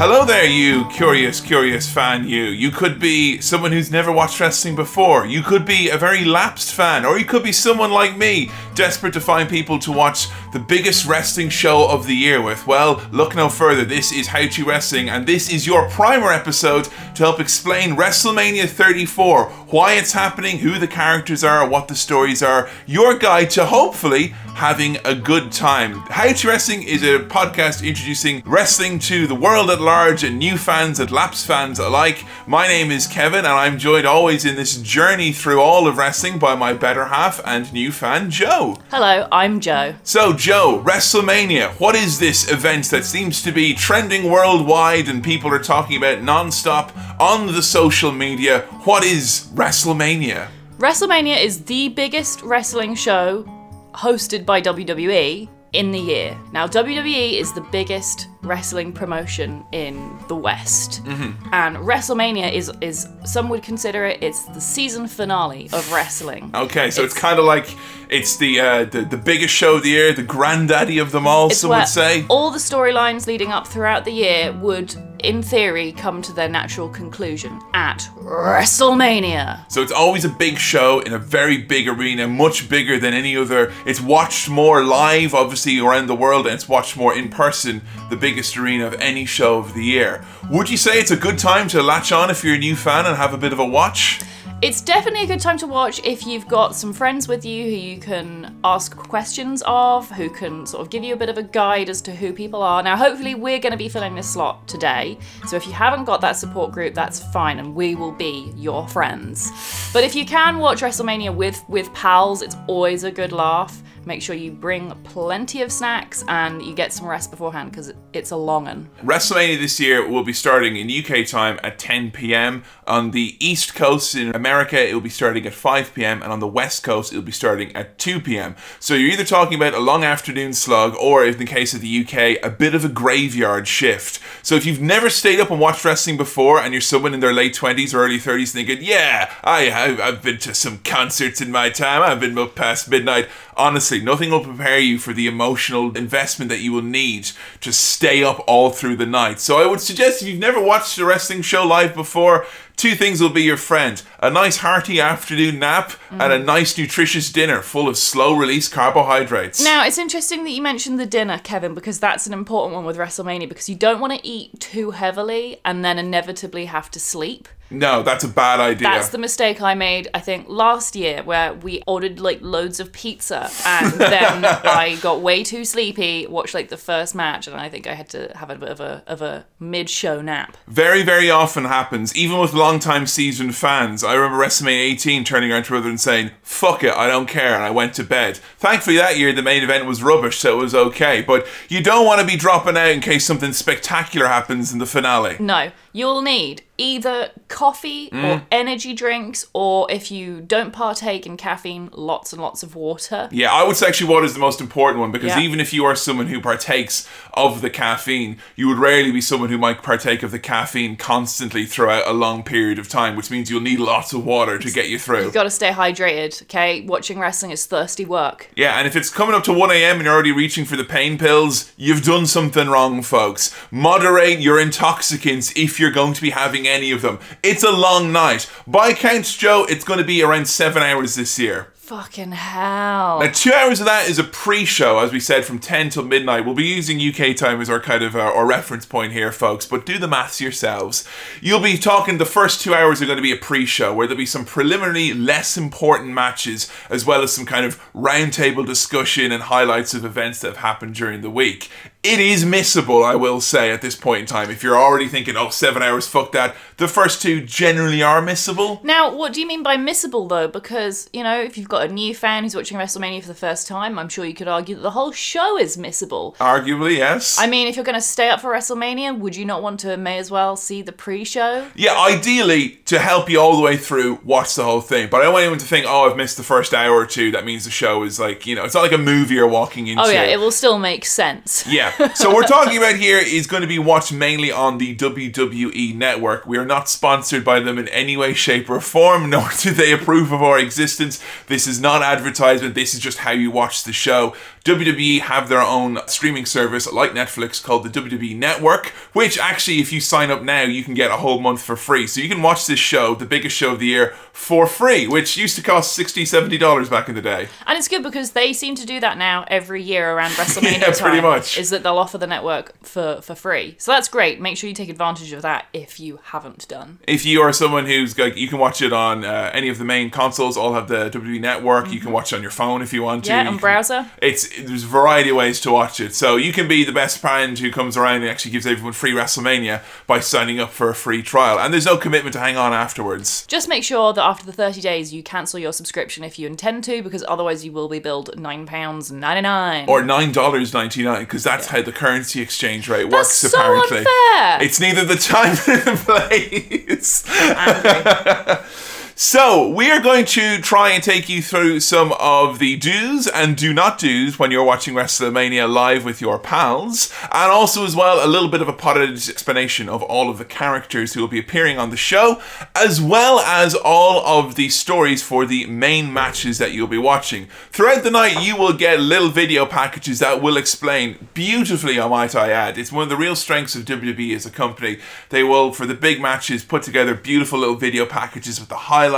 Hello there, you curious fan, you. You could be someone who's never watched wrestling before. You could be a very lapsed fan, or you could be someone like me, desperate to find people to watch the biggest wrestling show of the year with. Well, look no further. This is How To Wrestling, and this is your primer episode to help explain WrestleMania 34, why it's happening, who the characters are, what the stories are, your guide to hopefully having a good time. How To Wrestling is a podcast introducing wrestling to the world at large and new fans and lapsed fans alike. My name is Kevin, and I'm joined always in this journey through all of wrestling by my better half and new fan, Joe. Hello, I'm Joe. So, Joe, WrestleMania, what is this event that seems to be trending worldwide and people are talking about non-stop on the social media? What is WrestleMania? WrestleMania is the biggest wrestling show hosted by WWE in the year. Now, WWE is the biggest wrestling promotion in the West. Mm-hmm. And WrestleMania is some would consider it's the season finale of wrestling. Okay, so it's kind of like it's the biggest show of the year, the granddaddy of them all, some would say. All the storylines leading up throughout the year would, in theory, come to their natural conclusion at WrestleMania. So it's always a big show in a very big arena, much bigger than any other. It's watched more live, obviously, around the world, and it's watched more in person, the biggest arena of any show of the year. Would you say it's a good time to latch on if you're a new fan and have a bit of a watch? It's definitely a good time to watch if you've got some friends with you who you can ask questions of, who can sort of give you a bit of a guide as to who people are. Now, hopefully we're going to be filling this slot today, so if you haven't got that support group, that's fine, and we will be your friends. But if you can watch WrestleMania with pals, it's always a good laugh. Make sure you bring plenty of snacks and you get some rest beforehand because it's a long one. WrestleMania this year will be starting in UK time at 10 p.m. On the East Coast in America, it will be starting at 5 p.m. and on the West Coast, it will be starting at 2 p.m. So you're either talking about a long afternoon slug or, in the case of the UK, a bit of a graveyard shift. So if you've never stayed up and watched wrestling before and you're someone in their late 20s or early 30s thinking, yeah, I've been to some concerts in my time, I've been up past midnight, honestly, nothing will prepare you for the emotional investment that you will need to stay up all through the night. So I would suggest if you've never watched a wrestling show live before, two things will be your friend. A nice hearty afternoon nap and a nice nutritious dinner full of slow-release carbohydrates. Now, it's interesting that you mentioned the dinner, Kevin, because that's an important one with WrestleMania, because you don't want to eat too heavily and then inevitably have to sleep. No, that's a bad idea. That's the mistake I made, I think, last year, where we ordered, loads of pizza, and then I got way too sleepy, watched, the first match, and I think I had to have a bit of a mid-show nap. Very, very often happens, even with long-time seasoned fans. I remember WrestleMania 18 turning around to other and saying, fuck it, I don't care, and I went to bed. Thankfully, that year, the main event was rubbish, so it was okay, but you don't want to be dropping out in case something spectacular happens in the finale. No, you'll need either coffee or energy drinks, or if you don't partake in caffeine, lots and lots of water. Yeah, I would say actually water is the most important one, because even if you are someone who partakes of the caffeine, you would rarely be someone who might partake of the caffeine constantly throughout a long period of time, which means you'll need lots of water to get you through. You've got to stay hydrated, okay? Watching wrestling is thirsty work. Yeah, and if it's coming up to 1 a.m. and you're already reaching for the pain pills, you've done something wrong, folks. Moderate your intoxicants if you're going to be having any of them. It's a long night. By counts, Joe, it's going to be around 7 hours this year. Fucking hell. Now, 2 hours of that is a pre-show, as we said, from 10 till midnight. We'll be using UK time as our kind of our reference point here, folks, but do the maths yourselves. You'll be talking the first 2 hours are going to be a pre-show, where there'll be some preliminary, less important matches, as well as some kind of roundtable discussion and highlights of events that have happened during the week. It is missable, I will say, at this point in time. If you're already thinking, 7 hours, fuck that, the first two generally are missable. Now, what do you mean by missable, though? Because, if you've got a new fan who's watching WrestleMania for the first time, I'm sure you could argue that the whole show is missable. Arguably, yes. I mean, if you're going to stay up for WrestleMania, would you not want to may as well see the pre-show? Yeah, ideally, to help you all the way through, watch the whole thing. But I don't want anyone to think, I've missed the first hour or two. That means the show is it's not like a movie you're walking into. Oh, yeah, it will still make sense. Yeah. Yeah. So we're talking about here is going to be watched mainly on the WWE Network. We are not sponsored by them in any way, shape, or form, nor do they approve of our existence. This is not advertisement. This is just how you watch the show. WWE have their own streaming service like Netflix called the WWE Network, which actually, if you sign up now, you can get a whole month for free. So you can watch this show, the biggest show of the year, for free, which used to cost $60, $70 back in the day. And it's good because they seem to do that now every year around WrestleMania. Yeah, pretty much. Is that they'll offer the network for free. So that's great. Make sure you take advantage of that if you haven't done. If you are someone who's like, you can watch it on any of the main consoles, all have the WWE Network. Mm-hmm. You can watch it on your phone if you want to. Yeah, and browser. There's a variety of ways to watch it. So you can be the best friend who comes around and actually gives everyone free WrestleMania by signing up for a free trial. And there's no commitment to hang on afterwards. Just make sure that after the 30 days you cancel your subscription if you intend to, because otherwise you will be billed £9.99. Or $9.99, because that's how the currency exchange rate works, so apparently. Unfair. It's neither the time nor the place. I'm angry. So, we are going to try and take you through some of the do's and do not do's when you're watching WrestleMania live with your pals. And also as well, a little bit of a potted explanation of all of the characters who will be appearing on the show, as well as all of the stories for the main matches that you'll be watching. Throughout the night, you will get little video packages that will explain beautifully, I might add. It's one of the real strengths of WWE as a company. They will, for the big matches, put together beautiful little video packages with the highlights,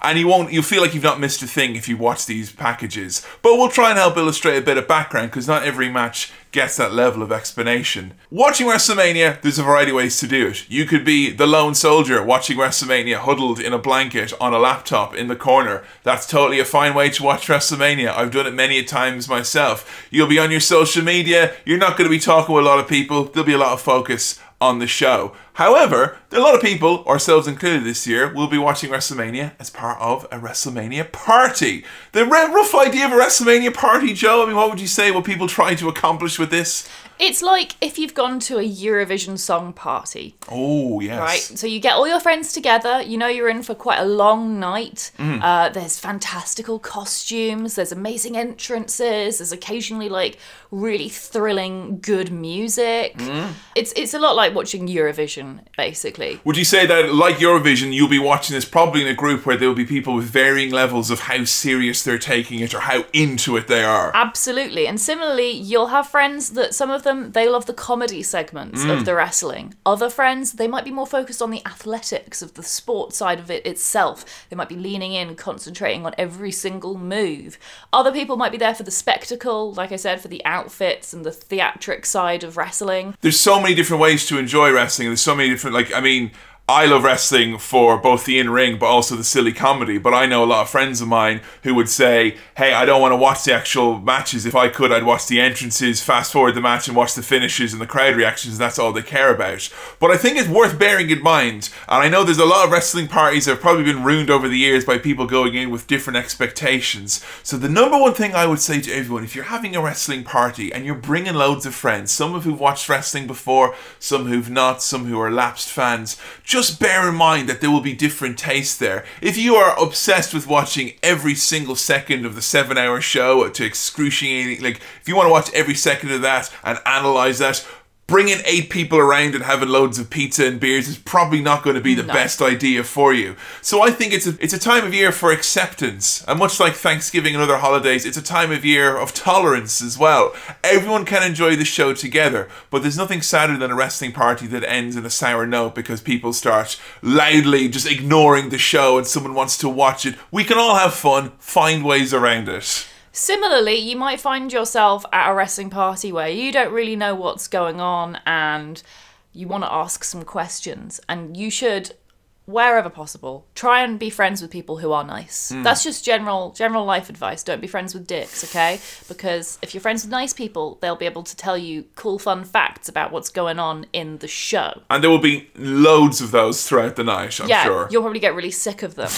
and you'll feel like you've not missed a thing if you watch these packages. But we'll try and help illustrate a bit of background, because not every match gets that level of explanation. Watching WrestleMania, there's a variety of ways to do it. You could be the lone soldier watching WrestleMania huddled in a blanket on a laptop in the corner. That's totally a fine way to watch WrestleMania. I've done it many times myself. You'll be on your social media. You're not going to be talking with a lot of people. There'll be a lot of focus on the show. However, a lot of people, ourselves included this year, will be watching WrestleMania as part of a WrestleMania party. The rough idea of a WrestleMania party, Joe, I mean, what would you say? What people try to accomplish with this? It's like if you've gone to a Eurovision song party. Oh, yes. Right? So you get all your friends together. You know you're in for quite a long night. Mm. There's fantastical costumes. There's amazing entrances. There's occasionally, like, really thrilling, good music. Mm. It's a lot like watching Eurovision, basically. Would you say that, like Eurovision, you'll be watching this probably in a group where there'll be people with varying levels of how serious they're taking it or how into it they are? Absolutely. And similarly, you'll have friends that some of them, they love the comedy segments of the wrestling. Other friends, they might be more focused on the athletics of the sport side of it itself. They might be leaning in, concentrating on every single move. Other people might be there for the spectacle, like I said, for the outfits and the theatric side of wrestling. There's so many different ways to enjoy wrestling. There's so many different, like, I mean, I love wrestling for both the in-ring but also the silly comedy, but I know a lot of friends of mine who would say, hey, I don't want to watch the actual matches. If I could, I'd watch the entrances, fast forward the match and watch the finishes and the crowd reactions. That's all they care about. But I think it's worth bearing in mind, and I know there's a lot of wrestling parties that have probably been ruined over the years by people going in with different expectations. So the number one thing I would say to everyone, if you're having a wrestling party and you're bringing loads of friends, some of who've watched wrestling before, some who've not, some who are lapsed fans, just bear in mind that there will be different tastes there. If you are obsessed with watching every single second of the 7-hour show to excruciating, like, if you want to watch every second of that and analyse that, bringing 8 people around and having loads of pizza and beers is probably not going to be the best idea for you. So I think it's a time of year for acceptance. And much like Thanksgiving and other holidays, it's a time of year of tolerance as well. Everyone can enjoy the show together, but there's nothing sadder than a wrestling party that ends in a sour note because people start loudly just ignoring the show and someone wants to watch it. We can all have fun, find ways around it. Similarly, you might find yourself at a wrestling party where you don't really know what's going on and you want to ask some questions, and you should, wherever possible, try and be friends with people who are nice. Mm. That's just general life advice. Don't be friends with dicks, okay? Because if you're friends with nice people, they'll be able to tell you cool, fun facts about what's going on in the show. And there will be loads of those throughout the night, I'm sure. Yeah, you'll probably get really sick of them.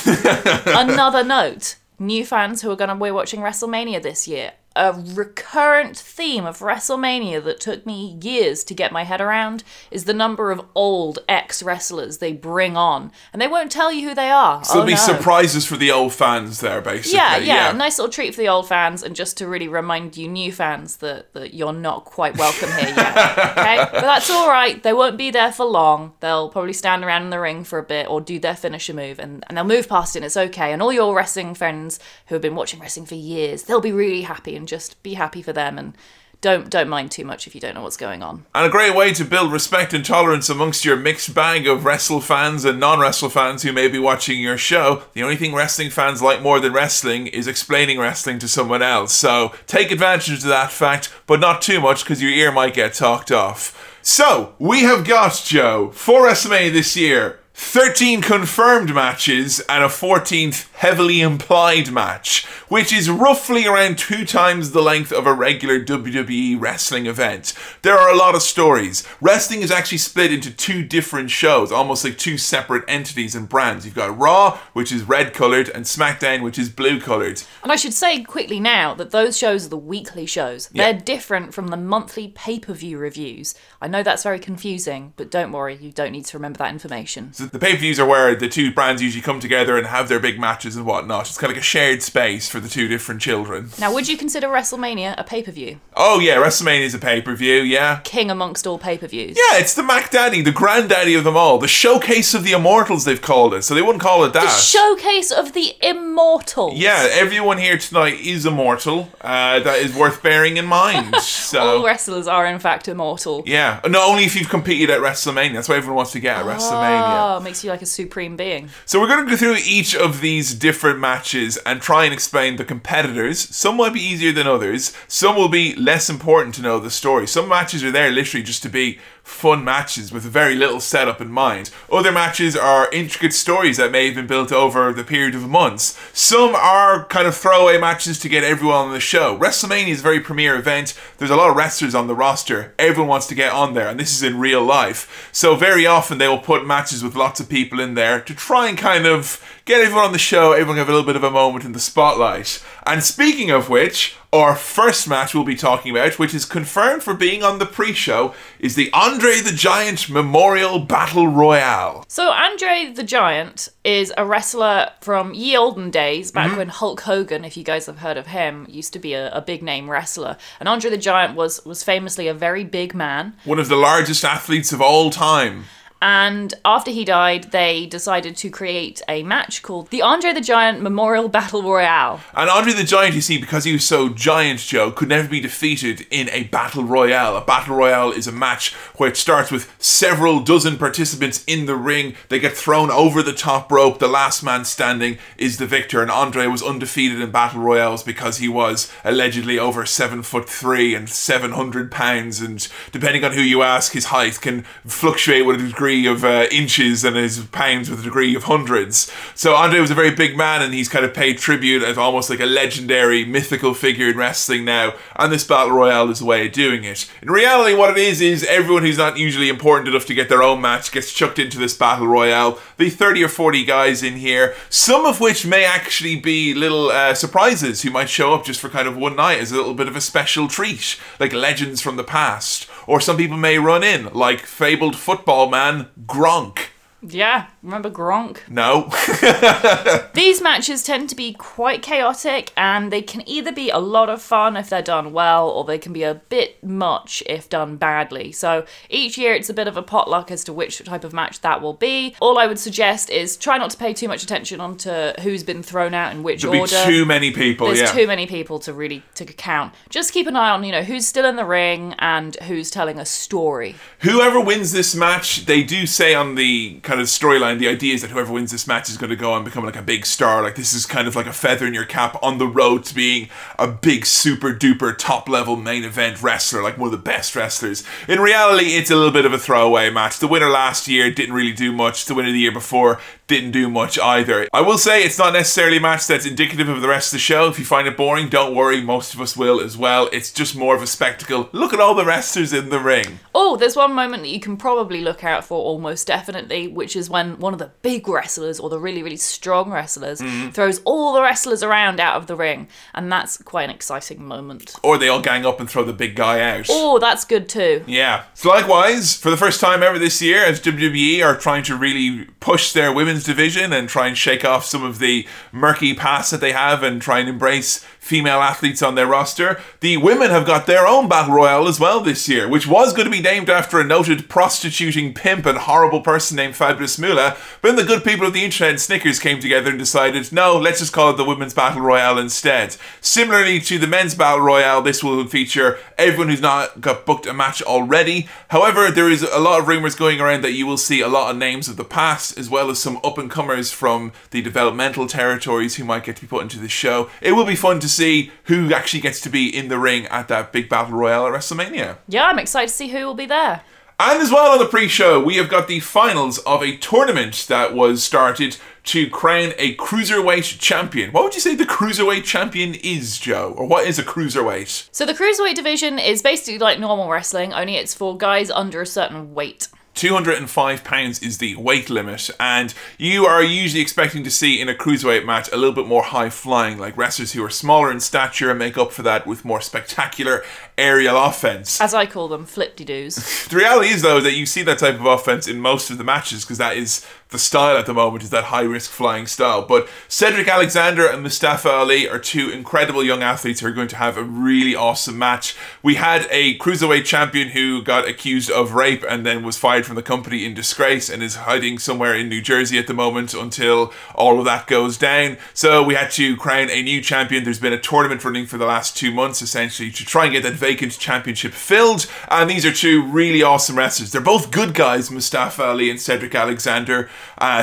Another note. New fans who are going to be watching WrestleMania this year, a recurrent theme of WrestleMania that took me years to get my head around is the number of old ex-wrestlers they bring on. And they won't tell you who they are. So there'll be surprises for the old fans there, basically. Yeah, nice little treat for the old fans and just to really remind you new fans that you're not quite welcome here yet. Okay? But that's all right. They won't be there for long. They'll probably stand around in the ring for a bit or do their finisher move and they'll move past it and it's okay. And all your wrestling friends who have been watching wrestling for years, they'll be really happy and just be happy for them and don't mind too much if you don't know what's going on. And a great way to build respect and tolerance amongst your mixed bag of wrestle fans and non-wrestle fans who may be watching your show. The only thing wrestling fans like more than wrestling is explaining wrestling to someone else. So take advantage of that fact, but not too much because your ear might get talked off. So we have got, Joe, for WrestleMania this year, 13 confirmed matches and a 14th heavily implied match, which is roughly around 2 times the length of a regular WWE wrestling event. There are a lot of stories. Wrestling is actually split into 2 different shows, almost like 2 separate entities and brands. You've got Raw, which is red-coloured, and SmackDown, which is blue-coloured. And I should say quickly now that those shows are the weekly shows. They're different from the monthly pay-per-view reviews. I know that's very confusing, but don't worry, you don't need to remember that information. So the pay-per-views are where the 2 brands usually come together and have their big matches and whatnot. It's kind of like a shared space for the 2 different children. Now, would you consider WrestleMania a pay-per-view? Oh, yeah, WrestleMania is a pay-per-view, yeah. King amongst all pay-per-views. Yeah, it's the MacDaddy, the granddaddy of them all. The showcase of the immortals, they've called it, so they wouldn't call it that. The showcase of the immortals. Yeah, everyone here tonight is immortal. That is worth bearing in mind. So. All wrestlers are, in fact, immortal. Yeah, no, only if you've competed at WrestleMania. That's what everyone wants to get at WrestleMania. Oh, it makes you like a supreme being. So we're going to go through each of these different matches and try and explain the competitors. Some might be easier than others. Some will be less important to know the story. Some matches are there literally just to be fun matches with very little setup in mind. Other matches are intricate stories that may have been built over the period of months. Some are kind of throwaway matches to get everyone on the show. WrestleMania is a very premier event. There's a lot of wrestlers on the roster. Everyone wants to get on there, and this is in real life. So very often they will put matches with lots of people in there to try and kind of get everyone on the show, everyone have a little bit of a moment in the spotlight. And speaking of which, our first match we'll be talking about, which is confirmed for being on the pre-show, is the Andre the Giant Memorial Battle Royale. So Andre the Giant is a wrestler from ye olden days, back when Hulk Hogan, if you guys have heard of him, used to be a big name wrestler. And Andre the Giant was famously a very big man. One of the largest athletes of all time. And after he died, they decided to create a match called the Andre the Giant Memorial Battle Royale. And Andre the Giant, you see, because he was so giant, Joe, could never be defeated in a Battle Royale. A Battle Royale is a match where it starts with several dozen participants in the ring. They get thrown over the top rope. The last man standing is the victor. And Andre was undefeated in Battle Royales because he was allegedly over 7'3" and 700 pounds. And depending on who you ask, his height can fluctuate with a degree of inches and his pounds with a degree of hundreds. So Andre was a very big man, and he's kind of paid tribute as almost like a legendary mythical figure in wrestling now, and this Battle Royale is a way of doing it. In reality, what it is everyone who's not usually important enough to get their own match gets chucked into this Battle Royale. The 30 or 40 guys in here, some of which may actually be little surprises who might show up just for kind of one night as a little bit of a special treat, like legends from the past. Or some people may run in, like fabled football man Gronk. Yeah, remember Gronk? No. These matches tend to be quite chaotic, and they can either be a lot of fun if they're done well, or they can be a bit much if done badly. So each year it's a bit of a potluck as to which type of match that will be. All I would suggest is try not to pay too much attention onto who's been thrown out in which order. There'll be too many people. There's too many people to really count. Just keep an eye on, who's still in the ring and who's telling a story. Whoever wins this match, they do say on the kind of storyline, the idea is that whoever wins this match is going to go and become like a big star. Like, this is kind of like a feather in your cap on the road to being a big super duper top level main event wrestler, like one of the best wrestlers. In reality, it's a little bit of a throwaway match. The winner last year didn't really do much. The winner the year before didn't do much either. I will say it's not necessarily a match that's indicative of the rest of the show. If you find it boring, don't worry, most of us will as well. It's just more of a spectacle. Look at all the wrestlers in the ring. Oh, there's one moment that you can probably look out for almost definitely, which is when one of the big wrestlers or the really, really strong wrestlers throws all the wrestlers around out of the ring. And that's quite an exciting moment. Or they all gang up and throw the big guy out. Oh, that's good too. Yeah. So likewise, for the first time ever this year, as WWE are trying to really push their women's division and try and shake off some of the murky past that they have and try and embrace female athletes on their roster, the women have got their own battle royale as well this year, which was going to be named after a noted prostituting pimp and horrible person named Fabulous Moolah, but then the good people of the internet and Snickers came together and decided, no, let's just call it the women's battle royale instead. Similarly to the men's battle royale, this will feature everyone who's not got booked a match already. However, there is a lot of rumours going around that you will see a lot of names of the past, as well as some up-and-comers from the developmental territories who might get to be put into the show. It will be fun to see who actually gets to be in the ring at that big battle royale at WrestleMania. Yeah, I'm excited to see who will be there. And as well on the pre-show, we have got the finals of a tournament that was started to crown a cruiserweight champion. What would you say the cruiserweight champion is, Joe? Or what is a cruiserweight? So the cruiserweight division is basically like normal wrestling, only it's for guys under a certain weight. 205 pounds is the weight limit, and you are usually expecting to see in a cruiserweight match a little bit more high-flying, like wrestlers who are smaller in stature and make up for that with more spectacular aerial offense. As I call them, flip-de-doos. The reality is, though, that you see that type of offense in most of the matches, because that is the style at the moment, is that high-risk flying style. But Cedric Alexander and Mustafa Ali are two incredible young athletes who are going to have a really awesome match. We had a cruiserweight champion who got accused of rape and then was fired from the company in disgrace and is hiding somewhere in New Jersey at the moment until all of that goes down. So we had to crown a new champion. There's been a tournament running for the last 2 months, essentially, to try and get that vacant championship filled. And these are two really awesome wrestlers. They're both good guys, Mustafa Ali and Cedric Alexander.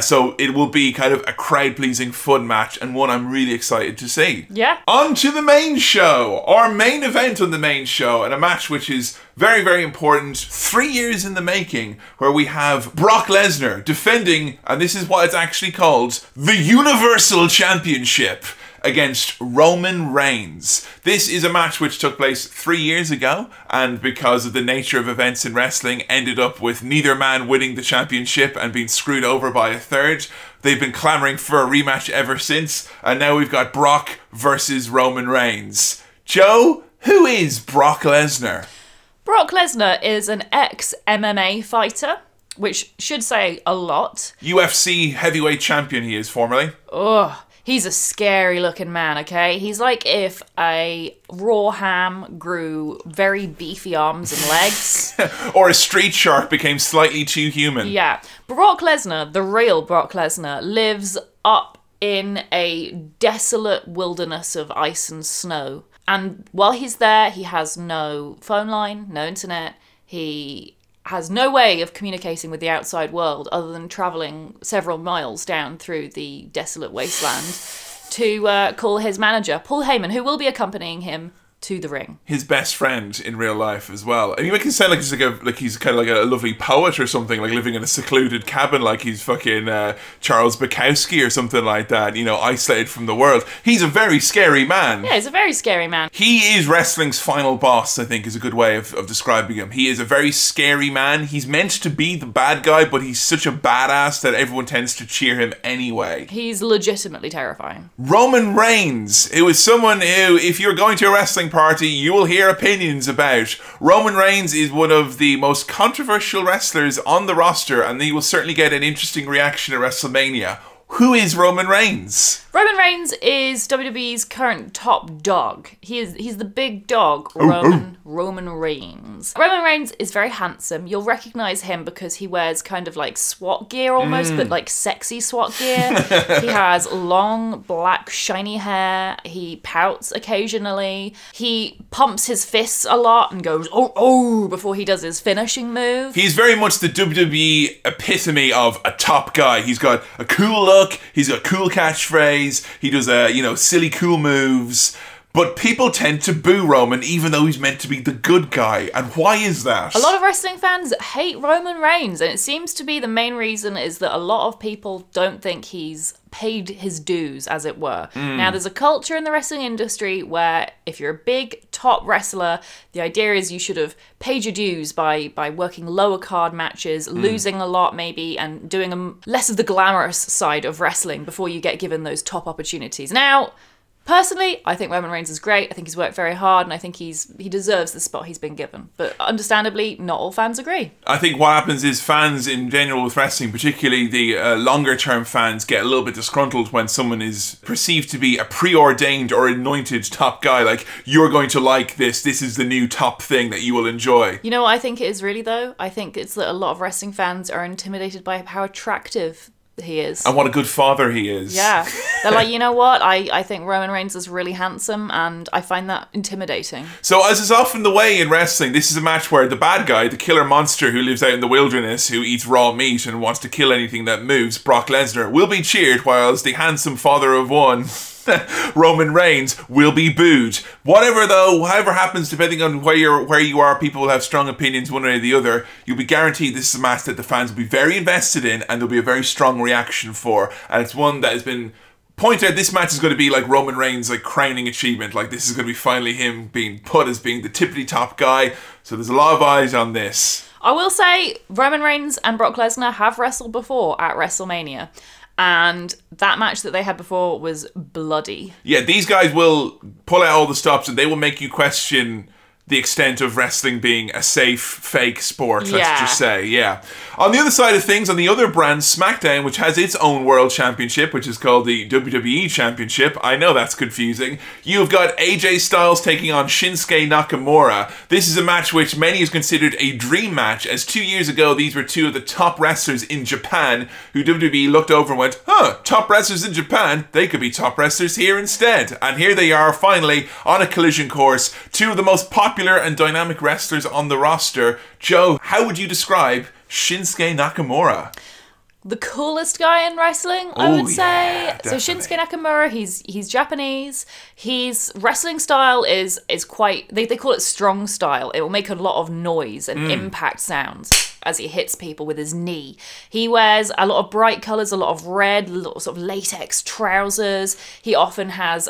So it will be kind of a crowd-pleasing fun match, and one I'm really excited to see. Yeah. On to the main show, our main event on the main show, and a match which is very, very important, 3 years in the making, where we have Brock Lesnar defending, and this is what it's actually called, the Universal Championship, against Roman Reigns. This is a match which took place 3 years ago, and because of the nature of events in wrestling, ended up with neither man winning the championship and being screwed over by a third. They've been clamoring for a rematch ever since, and now we've got Brock versus Roman Reigns. Joe, who is Brock Lesnar? Brock Lesnar is an ex-MMA fighter, which should say a lot. UFC heavyweight champion he is formerly. Ugh. He's a scary looking man, okay? He's like if a raw ham grew very beefy arms and legs. Or a street shark became slightly too human. Yeah. Brock Lesnar, the real Brock Lesnar, lives up in a desolate wilderness of ice and snow. And while he's there, he has no phone line, no internet. He has no way of communicating with the outside world other than travelling several miles down through the desolate wasteland to call his manager, Paul Heyman, who will be accompanying him to the ring. His best friend in real life as well. I mean, you make it sound like he's kind of like a lovely poet or something, like living in a secluded cabin like he's fucking Charles Bukowski or something like that, you know, isolated from the world. He's a very scary man. Yeah, he's a very scary man. He is wrestling's final boss, I think, is a good way of describing him. He is a very scary man. He's meant to be the bad guy, but he's such a badass that everyone tends to cheer him anyway. He's legitimately terrifying. Roman Reigns, it was someone who, if you're going to a wrestling party, you will hear opinions about. Roman Reigns is one of the most controversial wrestlers on the roster, and he will certainly get an interesting reaction at WrestleMania. Who is Roman Reigns? Roman Reigns is WWE's current top dog. He's the big dog, Roman Reigns. Roman Reigns is very handsome. You'll recognise him because he wears kind of like SWAT gear almost, but like sexy SWAT gear. He has long, black, shiny hair. He pouts occasionally. He pumps his fists a lot and goes, oh, oh, before he does his finishing move. He's very much the WWE epitome of a top guy. He's got a cool look. He's got a cool catchphrase. He does, silly cool moves. But people tend to boo Roman, even though he's meant to be the good guy. And why is that? A lot of wrestling fans hate Roman Reigns, and it seems to be the main reason is that a lot of people don't think he's paid his dues, as it were. Mm. Now, there's a culture in the wrestling industry where if you're a big top wrestler, the idea is you should have paid your dues by working lower card matches, losing a lot maybe, and doing less of the glamorous side of wrestling before you get given those top opportunities. Now, personally, I think Roman Reigns is great. I think he's worked very hard, and I think he deserves the spot he's been given. But understandably, not all fans agree. I think what happens is fans in general with wrestling, particularly the longer-term fans, get a little bit disgruntled when someone is perceived to be a preordained or anointed top guy. Like, you're going to like this. This is the new top thing that you will enjoy. You know what I think it is really, though? I think it's that a lot of wrestling fans are intimidated by how attractive he is. And what a good father he is. Yeah. They're like, you know what? I think Roman Reigns is really handsome, and I find that intimidating. So, as is often the way in wrestling, this is a match where the bad guy, the killer monster who lives out in the wilderness, who eats raw meat and wants to kill anything that moves, Brock Lesnar, will be cheered, whilst the handsome father of one, Roman Reigns, will be booed. Whatever, though, however happens, depending on where you are, people will have strong opinions one way or the other. You'll be guaranteed this is a match that the fans will be very invested in, and there'll be a very strong reaction for. And it's one that has been pointed out. This match is going to be like Roman Reigns' like crowning achievement. Like, this is going to be finally him being put as being the tippity top guy. So there's a lot of eyes on this. I will say Roman Reigns and Brock Lesnar have wrestled before at WrestleMania. And that match that they had before was bloody. Yeah, these guys will pull out all the stops, and they will make you question the extent of wrestling being a safe, fake sport, let's just say. Yeah. On the other side of things, on the other brand, SmackDown, which has its own world championship, which is called the WWE Championship. I know that's confusing. You've got AJ Styles taking on Shinsuke Nakamura. This is a match which many is considered a dream match, as 2 years ago, these were two of the top wrestlers in Japan, who WWE looked over and went, top wrestlers in Japan, they could be top wrestlers here instead. And here they are, finally, on a collision course, two of the most popular and dynamic wrestlers on the roster. Joe, how would you describe Shinsuke Nakamura? The coolest guy in wrestling, I would say. Yeah, so Shinsuke Nakamura, he's Japanese. His wrestling style is quite, they call it strong style. It will make a lot of noise and impact sounds as he hits people with his knee. He wears a lot of bright colours, a lot of red, a lot of sort of latex trousers. He often has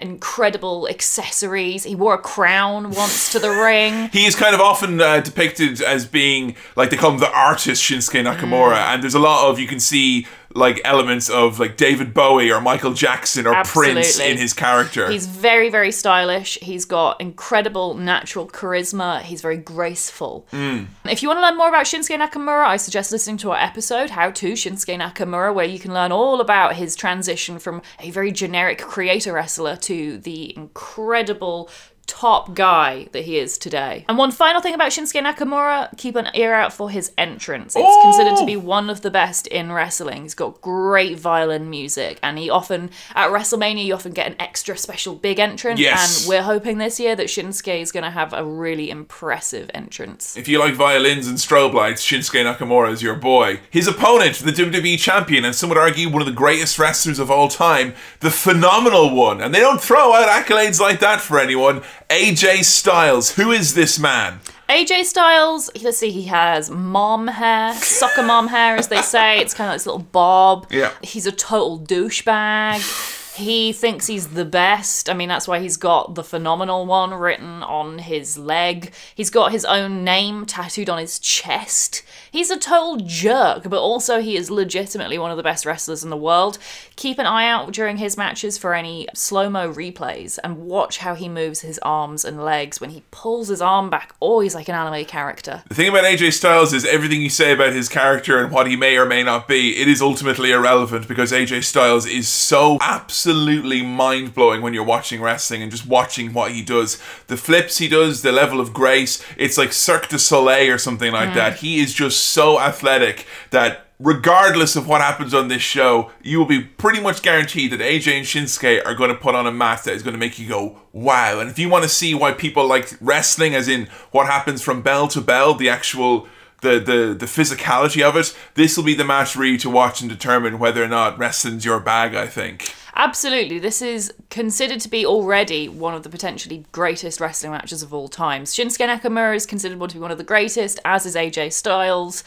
incredible accessories. He wore a crown once to the ring. He is kind of often depicted as being, like, they call him the artist Shinsuke Nakamura. And there's a lot of, you can see, like, elements of, like, David Bowie or Michael Jackson or Prince in his character. He's very, very stylish. He's got incredible natural charisma. He's very graceful. If you want to learn more about Shinsuke Nakamura, I suggest listening to our episode, How to Shinsuke Nakamura, where you can learn all about his transition from a very generic creator wrestler to the incredible top guy that he is today. And one final thing about Shinsuke Nakamura, keep an ear out for his entrance. It's considered to be one of the best in wrestling. He's got great violin music, and he often, at WrestleMania, you often get an extra special big entrance. Yes. And we're hoping this year that Shinsuke is going to have a really impressive entrance. If you like violins and strobe lights, Shinsuke Nakamura is your boy. His opponent, the WWE Champion, and some would argue one of the greatest wrestlers of all time, the phenomenal one, and they don't throw out accolades like that for anyone, AJ Styles. Who is this man? AJ Styles, let's see, he has mom hair, soccer mom hair, as they say. It's kind of like this little bob. Yeah. He's a total douchebag. He thinks he's the best. I mean, that's why he's got the phenomenal one written on his leg. He's got his own name tattooed on his chest. He's a total jerk, but also he is legitimately one of the best wrestlers in the world. Keep an eye out during his matches for any slow-mo replays and watch how he moves his arms and legs. When he pulls his arm back, he's like an anime character. The thing about AJ Styles is everything you say about his character and what he may or may not be, it is ultimately irrelevant, because AJ Styles is so absolutely mind-blowing when you're watching wrestling and just watching what he does. The flips he does, the level of grace, it's like Cirque du Soleil or something like that. He is just so athletic that regardless of what happens on this show, you will be pretty much guaranteed that AJ and Shinsuke are going to put on a match that is going to make you go, wow. And if you want to see why people like wrestling, as in what happens from bell to bell, the actual the physicality of it, this will be the match for you to watch and determine whether or not wrestling's your bag, I think. Absolutely. This is considered to be already one of the potentially greatest wrestling matches of all time. Shinsuke Nakamura is considered to be one of the greatest, as is AJ Styles.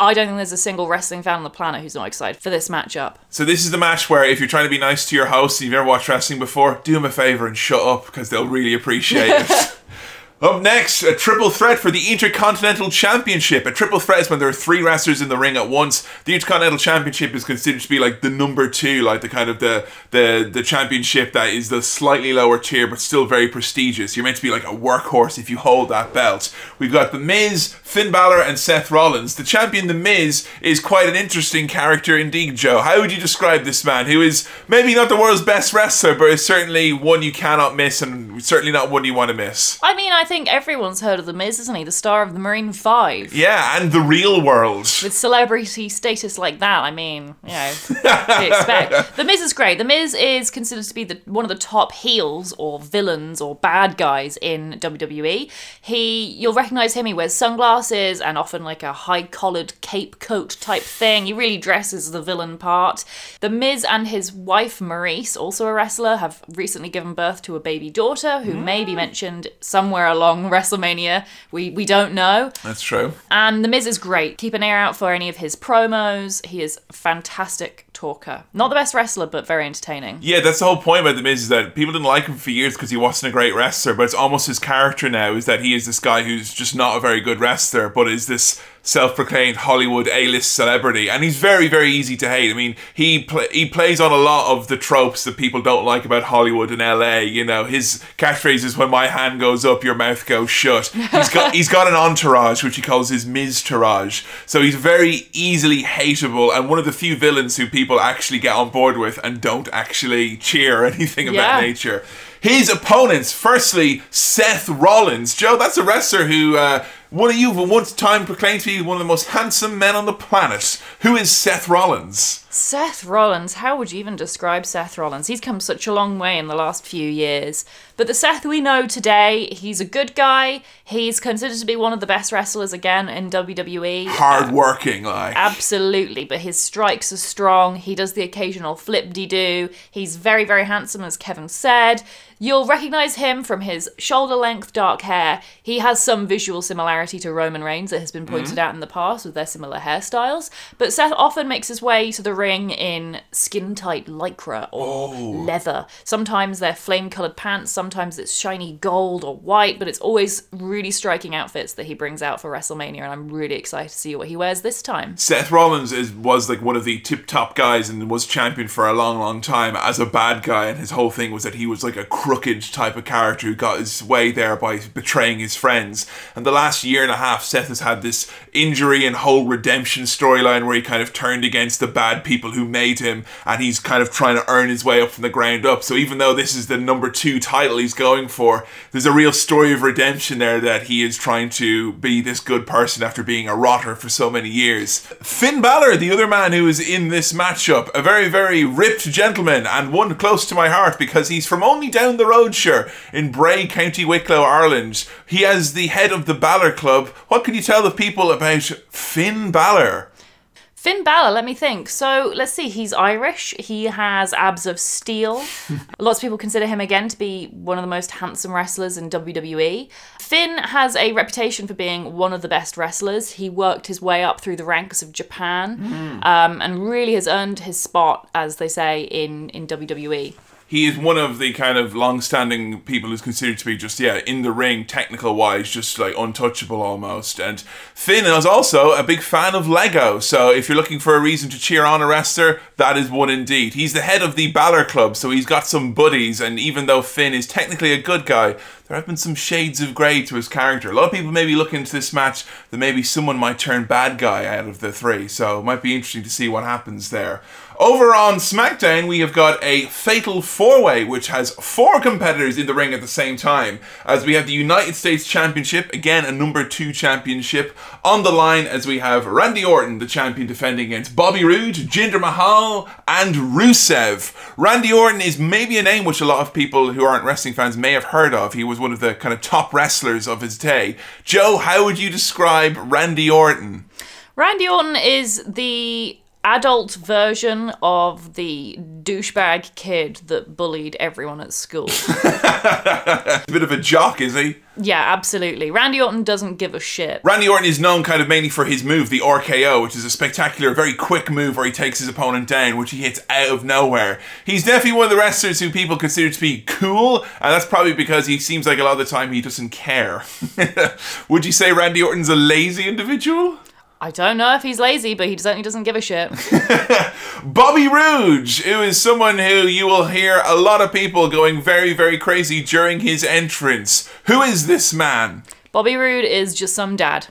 I don't think there's a single wrestling fan on the planet who's not excited for this matchup. So this is the match where if you're trying to be nice to your host and you've never watched wrestling before, do them a favour and shut up, because they'll really appreciate it. Up next, a triple threat for the Intercontinental Championship. A triple threat is when there are three wrestlers in the ring at once. The Intercontinental Championship is considered to be like the number two, like the kind of the championship that is the slightly lower tier but still very prestigious. You're meant to be like a workhorse if you hold that belt. We've got The Miz, Finn Balor and Seth Rollins. The champion, The Miz, is quite an interesting character indeed, Joe. How would you describe this man, who is maybe not the world's best wrestler, but is certainly one you cannot miss and certainly not one you want to miss? I mean, I think everyone's heard of The Miz, isn't he? The star of the Maroon 5. Yeah, and The Real World. With celebrity status like that, I mean, you know, what do you expect? The Miz is great. The Miz is considered to be one of the top heels or villains or bad guys in WWE. You'll recognise him. He wears sunglasses and often like a high-collared cape coat type thing. He really dresses the villain part. The Miz and his wife, Maurice, also a wrestler, have recently given birth to a baby daughter who may be mentioned somewhere along WrestleMania. We don't know. That's true. And The Miz is great. Keep an ear out for any of his promos. He is fantastic talker. Not the best wrestler, but very entertaining. Yeah, that's the whole point about The Miz, is that people didn't like him for years because he wasn't a great wrestler, but it's almost his character now, is that he is this guy who's just not a very good wrestler, but is this self-proclaimed Hollywood A-list celebrity. And he's very, very easy to hate. I mean, he plays on a lot of the tropes that people don't like about Hollywood and LA. You know, his catchphrase is, when my hand goes up, your mouth goes shut. He's got an entourage, which he calls his Miz-tourage. So he's very easily hateable, and one of the few villains who people actually get on board with and don't actually cheer or anything of that nature. His opponents, firstly, Seth Rollins. Joe, that's a wrestler who one of you once time proclaimed to be one of the most handsome men on the planet. Who is Seth Rollins? Seth Rollins, how would you even describe Seth Rollins? He's come such a long way in the last few years. But the Seth we know today, he's a good guy. He's considered to be one of the best wrestlers again in WWE. Hard-working, like. Absolutely, but his strikes are strong. He does the occasional flip-de-doo. He's very, very handsome, as Kevin said. You'll recognise him from his shoulder-length dark hair. He has some visual similarity to Roman Reigns that has been pointed out in the past with their similar hairstyles. But Seth often makes his way to the ring in skin-tight lycra or leather. Sometimes they're flame-coloured pants, sometimes it's shiny gold or white, but it's always really striking outfits that he brings out for WrestleMania, and I'm really excited to see what he wears this time. Seth Rollins was like one of the tip-top guys and was champion for a long, long time as a bad guy, and his whole thing was that he was like a crooked type of character who got his way there by betraying his friends. And the last year and a half, Seth has had this injury and whole redemption storyline where he kind of turned against the bad people who made him, and he's kind of trying to earn his way up from the ground up. So even though this is the number 2 title he's going for, there's a real story of redemption there, that he is trying to be this good person after being a rotter for so many years. Finn Balor, the other man who is in this matchup, a very, very ripped gentleman, and one close to my heart because he's from only down the road, sure, in Bray, County Wicklow, Ireland. He is the head of the Balor Club. What can you tell the people about Finn Balor? Finn Balor, let me think. So, let's see, he's Irish. He has abs of steel. Lots of people consider him, again, to be one of the most handsome wrestlers in WWE. Finn has a reputation for being one of the best wrestlers. He worked his way up through the ranks of Japan and really has earned his spot, as they say, in WWE. He is one of the kind of long-standing people who's considered to be just, in the ring, technical-wise, just like untouchable almost. And Finn is also a big fan of Lego. So if you're looking for a reason to cheer on a wrestler, that is one indeed. He's the head of the Balor Club, so he's got some buddies. And even though Finn is technically a good guy, there have been some shades of grey to his character. A lot of people maybe look into this match that maybe someone might turn bad guy out of the three. So it might be interesting to see what happens there. Over on SmackDown, we have got a Fatal 4-Way, which has four competitors in the ring at the same time, as we have the United States Championship, again a number 2 championship, on the line as we have Randy Orton, the champion, defending against Bobby Roode, Jinder Mahal, and Rusev. Randy Orton is maybe a name which a lot of people who aren't wrestling fans may have heard of. He was one of the kind of top wrestlers of his day. Joe, how would you describe Randy Orton? Randy Orton is the adult version of the douchebag kid that bullied everyone at school. A bit of a jock, is he? Yeah, absolutely. Randy Orton doesn't give a shit. Randy Orton is known kind of mainly for his move, the RKO, which is a spectacular, very quick move where he takes his opponent down, which he hits out of nowhere. He's definitely one of the wrestlers who people consider to be cool, and that's probably because he seems like a lot of the time he doesn't care. Would you say Randy Orton's a lazy individual? I don't know if he's lazy, but he certainly doesn't give a shit. Bobby Roode, who is someone who you will hear a lot of people going very, very crazy during his entrance. Who is this man? Bobby Roode is just some dad.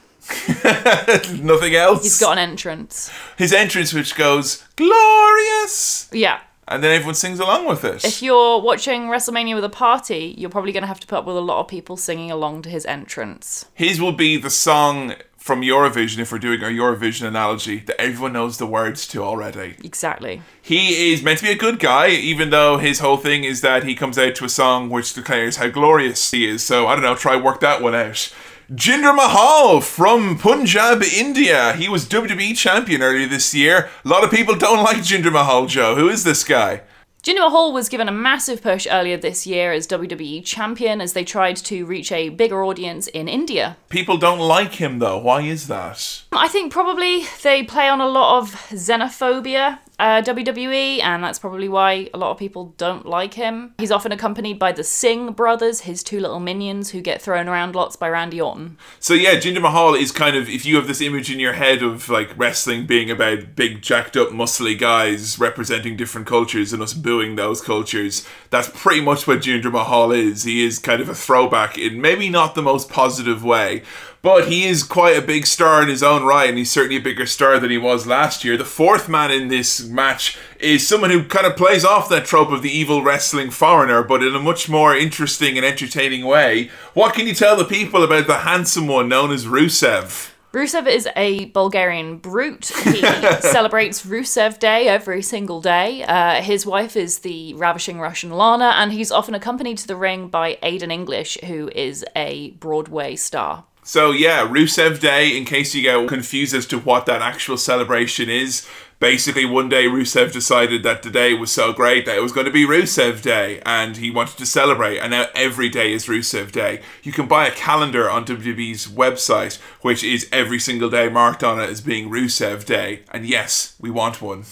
Nothing else? He's got an entrance. His entrance which goes, glorious! Yeah. And then everyone sings along with it. If you're watching WrestleMania with a party, you're probably going to have to put up with a lot of people singing along to his entrance. His will be the song from Eurovision, if we're doing our Eurovision analogy, that everyone knows the words to already. Exactly. He is meant to be a good guy, even though his whole thing is that he comes out to a song which declares how glorious he is. So, I don't know, try work that one out. Jinder Mahal from Punjab, India. He was WWE champion earlier this year. A lot of people don't like Jinder Mahal, Joe. Who is this guy? Jinder Mahal was given a massive push earlier this year as WWE champion as they tried to reach a bigger audience in India. People don't like him though. Why is that? I think probably they play on a lot of xenophobia, WWE, and that's probably why a lot of people don't like him. He's often accompanied by the Singh brothers, his two little minions who get thrown around lots by Randy Orton. So yeah, Jinder Mahal is kind of, if you have this image in your head of like wrestling being about big jacked up muscly guys representing different cultures and us booing those cultures, that's pretty much what Jinder Mahal is. He is kind of a throwback in maybe not the most positive way. But he is quite a big star in his own right, and he's certainly a bigger star than he was last year. The fourth man in this match is someone who kind of plays off that trope of the evil wrestling foreigner, but in a much more interesting and entertaining way. What can you tell the people about the handsome one known as Rusev? Rusev is a Bulgarian brute. He celebrates Rusev Day every single day. His wife is the ravishing Russian Lana, and he's often accompanied to the ring by Aiden English, who is a Broadway star. So yeah, Rusev Day, in case you get confused as to what that actual celebration is, basically one day Rusev decided that the day was so great that it was going to be Rusev Day, and he wanted to celebrate, and now every day is Rusev Day. You can buy a calendar on WWE's website, which is every single day marked on it as being Rusev Day, and yes, we want one.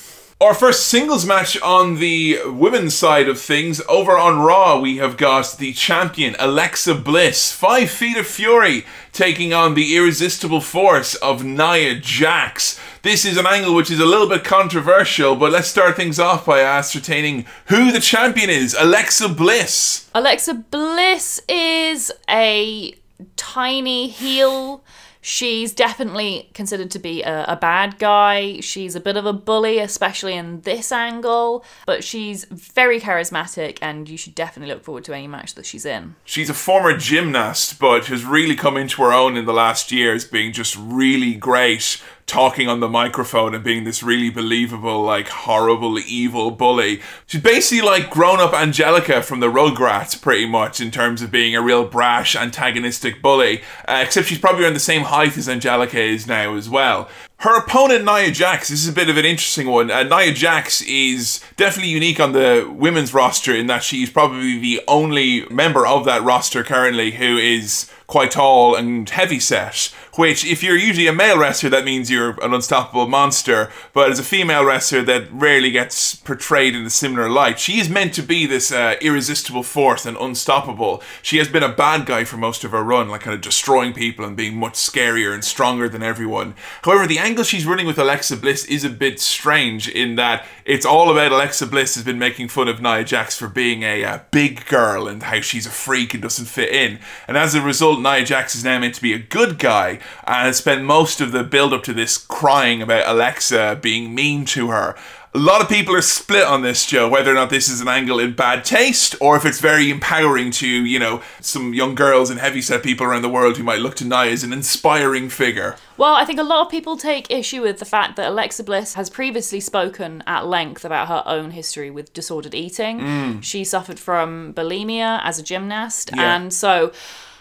Our first singles match on the women's side of things. Over on Raw, we have got the champion, Alexa Bliss, 5 feet of fury, taking on the irresistible force of Nia Jax. This is an angle which is a little bit controversial, but let's start things off by ascertaining who the champion is. Alexa Bliss. Alexa Bliss is a tiny heel. She's definitely considered to be a bad guy. She's a bit of a bully, especially in this angle. But she's very charismatic, and you should definitely look forward to any match that she's in. She's a former gymnast, but has really come into her own in the last years, being just really great, talking on the microphone and being this really believable, like, horrible, evil bully. She's basically like grown-up Angelica from the Rugrats, pretty much, in terms of being a real brash, antagonistic bully. Except she's probably around the same height as Angelica is now as well. Her opponent, Nia Jax, this is a bit of an interesting one. Nia Jax is definitely unique on the women's roster in that she's probably the only member of that roster currently who is quite tall and heavyset, which if you're usually a male wrestler, that means you're an unstoppable monster. But as a female wrestler, that rarely gets portrayed in a similar light. She is meant to be this irresistible force and unstoppable. She has been a bad guy for most of her run, like kind of destroying people and being much scarier and stronger than everyone. However, the angle she's running with Alexa Bliss is a bit strange in that it's all about Alexa Bliss has been making fun of Nia Jax for being a big girl and how she's a freak and doesn't fit in. And as a result, Nia Jax is now meant to be a good guy and has spent most of the build up to this crying about Alexa being mean to her. A lot of people are split on this, Joe, whether or not this is an angle in bad taste or if it's very empowering to, you know, some young girls and heavyset people around the world who might look to Nia as an inspiring figure. Well, I think a lot of people take issue with the fact that Alexa Bliss has previously spoken at length about her own history with disordered eating. She suffered from bulimia as a gymnast, and so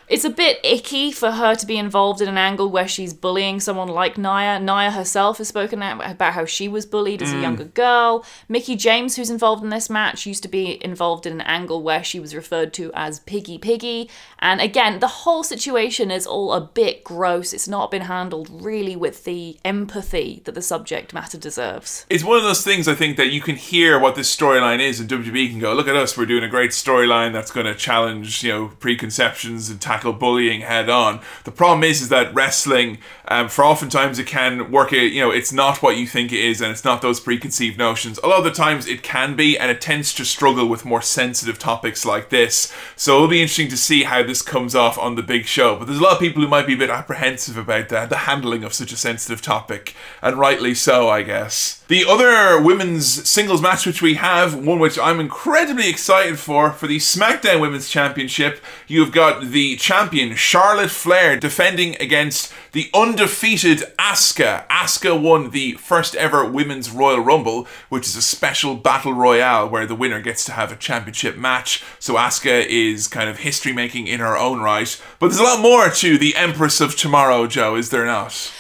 it's a bit icky for her to be involved in an angle where she's bullying someone like Nia. Nia herself has spoken out about how she was bullied as a younger girl. Mickie James, who's involved in this match, used to be involved in an angle where she was referred to as Piggy Piggy. And again, the whole situation is all a bit gross. It's not been handled really with the empathy that the subject matter deserves. It's one of those things, I think, that you can hear what this storyline is and WWE can go, look at us, we're doing a great storyline that's going to challenge, you know, preconceptions and tackle bullying head on. The problem is that wrestling, for oftentimes it can work, you know, it's not what you think it is and it's not those preconceived notions. A lot of the times it can be, and it tends to struggle with more sensitive topics like this. So it'll be interesting to see how this comes off on the big show. But there's a lot of people who might be a bit apprehensive about that, the handling of such a sensitive topic, and rightly so, I guess. The other women's singles match which we have, one which I'm incredibly excited for the SmackDown Women's Championship, you've got the champion Charlotte Flair defending against the undefeated Asuka. Asuka won the first ever Women's Royal Rumble, which is a special battle royale where the winner gets to have a championship match. So Asuka is kind of history making in her own right. But there's a lot more to the Empress of Tomorrow, Joe, is there not?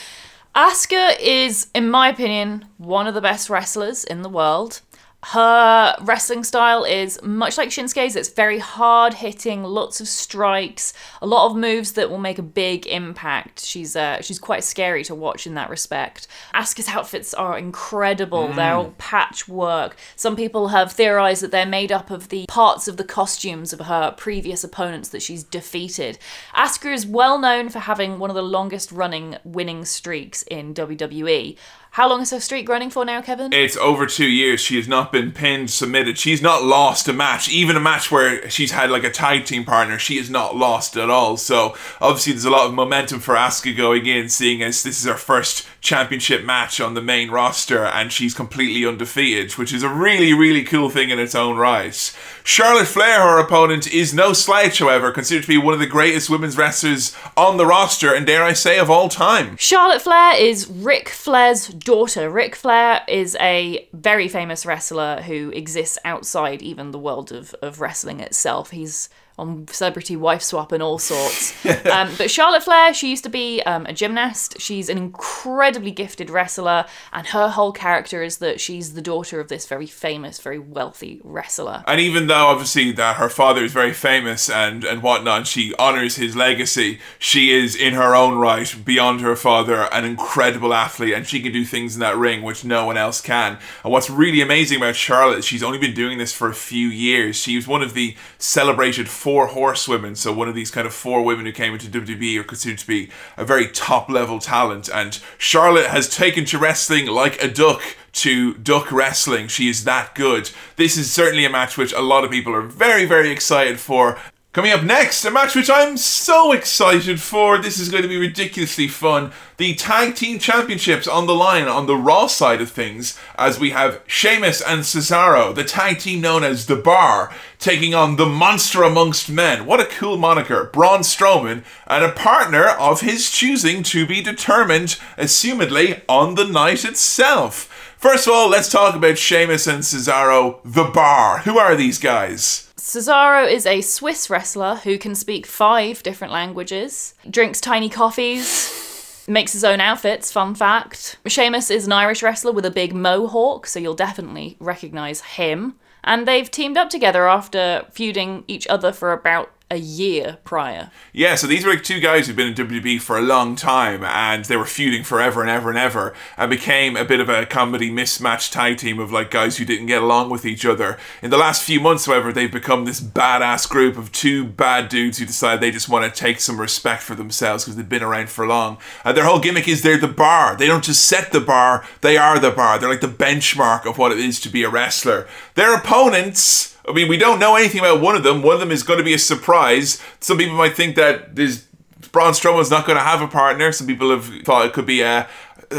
Asuka is, in my opinion, one of the best wrestlers in the world. Her wrestling style is much like Shinsuke's. It's very hard-hitting, lots of strikes, a lot of moves that will make a big impact. She's quite scary to watch in that respect. Asuka's outfits are incredible. They're all patchwork. Some people have theorized that they're made up of the parts of the costumes of her previous opponents that she's defeated. Asuka is well known for having one of the longest-running winning streaks in WWE. How long is her streak running for now, Kevin? It's over 2 years. She has not been pinned, submitted. She's not lost a match. Even a match where she's had like a tag team partner, she has not lost at all. So obviously there's a lot of momentum for Asuka going in, seeing as this is her first championship match on the main roster and she's completely undefeated, which is a really, really cool thing in its own right. Charlotte Flair, her opponent, is no slouch, however, considered to be one of the greatest women's wrestlers on the roster and, dare I say, of all time. Charlotte Flair is Ric Flair's daughter. Ric Flair is a very famous wrestler who exists outside even the world of wrestling itself. He's on Celebrity Wife Swap and all sorts. But Charlotte Flair, she used to be a gymnast. She's an incredibly gifted wrestler, and her whole character is that she's the daughter of this very famous, very wealthy wrestler. And even though, obviously, that her father is very famous and whatnot, she honours his legacy. She is, in her own right, beyond her father, an incredible athlete, and she can do things in that ring which no one else can. And what's really amazing about Charlotte, she's only been doing this for a few years. She was one of the celebrated four horsewomen, so one of these kind of four women who came into WWE are considered to be a very top-level talent, and Charlotte has taken to wrestling like a duck to duck wrestling. She is that good. This is certainly a match which a lot of people are very, very excited for. Coming up next, a match which I'm so excited for. This is going to be ridiculously fun. The Tag Team Championships on the line on the Raw side of things, as we have Sheamus and Cesaro, the tag team known as The Bar, taking on the Monster Amongst Men. What a cool moniker. Braun Strowman and a partner of his choosing to be determined, assumedly, on the night itself. First of all, let's talk about Sheamus and Cesaro, The Bar. Who are these guys? Cesaro is a Swiss wrestler who can speak 5 different languages, drinks tiny coffees, makes his own outfits, fun fact. Sheamus is an Irish wrestler with a big mohawk, so you'll definitely recognise him. And they've teamed up together after feuding each other for about a year prior. Yeah, so these were 2 guys who've been in WWE for a long time and they were feuding forever and ever and ever and became a bit of a comedy mismatched tag team of like guys who didn't get along with each other. In the last few months, however, they've become this badass group of 2 bad dudes who decide they just want to take some respect for themselves because they've been around for long. And their whole gimmick is they're the bar. They don't just set the bar, they are the bar. They're like the benchmark of what it is to be a wrestler. Their opponents, I mean, we don't know anything about one of them. One of them is going to be a surprise. Some people might think that Braun Strowman's not going to have a partner. Some people have thought it could be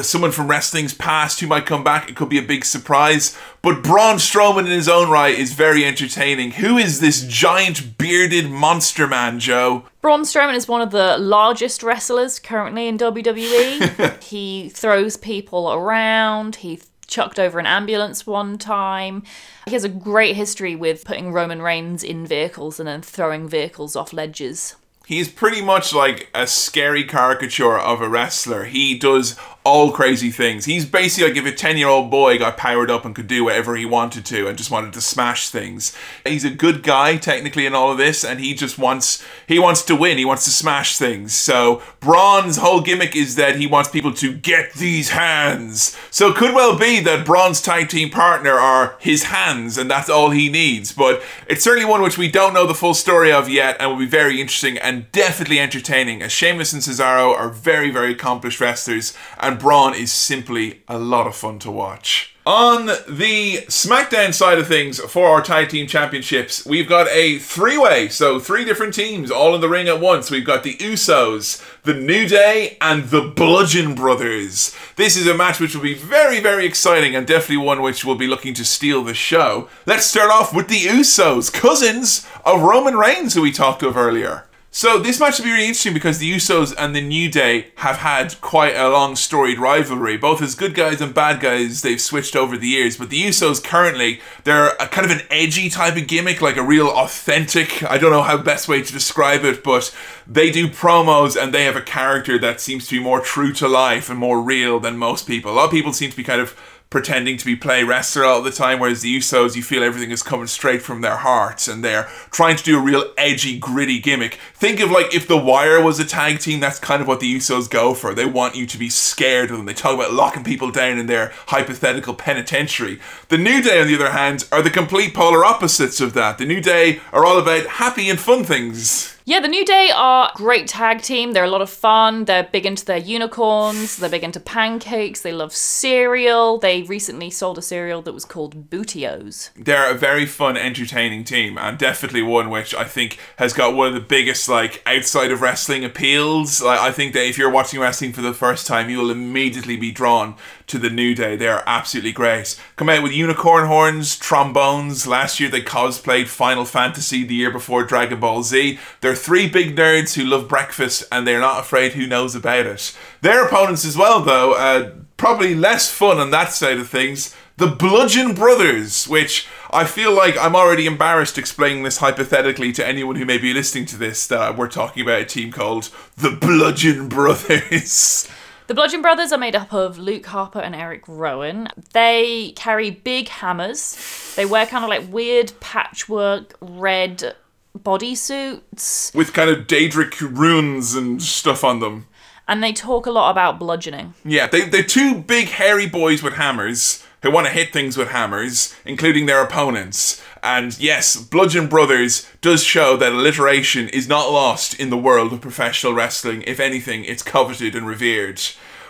someone from wrestling's past who might come back. It could be a big surprise. But Braun Strowman in his own right is very entertaining. Who is this giant bearded monster man, Joe? Braun Strowman is one of the largest wrestlers currently in WWE. He throws people around. He chucked over an ambulance one time. He has a great history with putting Roman Reigns in vehicles and then throwing vehicles off ledges. He's pretty much like a scary caricature of a wrestler. He does all crazy things. He's basically like if a 10-year-old boy got powered up and could do whatever he wanted to and just wanted to smash things. He's a good guy technically in all of this, and he just wants to win. He wants to smash things. So Braun's whole gimmick is that he wants people to get these hands. So it could well be that Braun's tag team partner are his hands, and that's all he needs. But it's certainly one which we don't know the full story of yet, and will be very interesting and definitely entertaining, as Sheamus and Cesaro are very, very accomplished wrestlers, and Braun is simply a lot of fun to watch. On the SmackDown side of things for our tag team championships, we've got a three-way, so three different teams all in the ring at once. We've got the Usos, the New Day, and the Bludgeon Brothers. This is a match which will be very, very exciting and definitely one which will be looking to steal the show. Let's start off with the Usos, cousins of Roman Reigns, who we talked of earlier. So this match will be really interesting because the Usos and the New Day have had quite a long storied rivalry. Both as good guys and bad guys, they've switched over the years. But the Usos currently, they're a kind of an edgy type of gimmick, like a real authentic, I don't know how best way to describe it, but they do promos and they have a character that seems to be more true to life and more real than most people. A lot of people seem to be kind of pretending to be play wrestler all the time, whereas the Usos, you feel everything is coming straight from their hearts, and they're trying to do a real edgy, gritty gimmick. Think of like if The Wire was a tag team, that's kind of what the Usos go for. They want you to be scared of them. They talk about locking people down in their hypothetical penitentiary. The New Day, on the other hand, are the complete polar opposites of that. The New Day are all about happy and fun things. Yeah, the New Day are a great tag team. They're a lot of fun. They're big into their unicorns. They're big into pancakes. They love cereal. They recently sold a cereal that was called Bootios. They're a very fun, entertaining team, and definitely one which I think has got one of the biggest, like, outside of wrestling appeals. Like, I think that if you're watching wrestling for the first time, you will immediately be drawn to the New Day. They are absolutely great. Come out with unicorn horns, trombones. Last year they cosplayed Final Fantasy, the year before Dragon Ball Z. They're three big nerds who love breakfast and they're not afraid who knows about it. Their opponents as well, though, probably less fun on that side of things. The Bludgeon Brothers, which I feel like I'm already embarrassed explaining this hypothetically to anyone who may be listening to this, that we're talking about a team called the Bludgeon Brothers. The Bludgeon Brothers are made up of Luke Harper and Eric Rowan. They carry big hammers. They wear kind of like weird patchwork red bodysuits. With kind of Daedric runes and stuff on them. And they talk a lot about bludgeoning. Yeah, they're two big hairy boys with hammers who want to hit things with hammers, including their opponents. And yes, Bludgeon Brothers does show that alliteration is not lost in the world of professional wrestling. If anything, it's coveted and revered.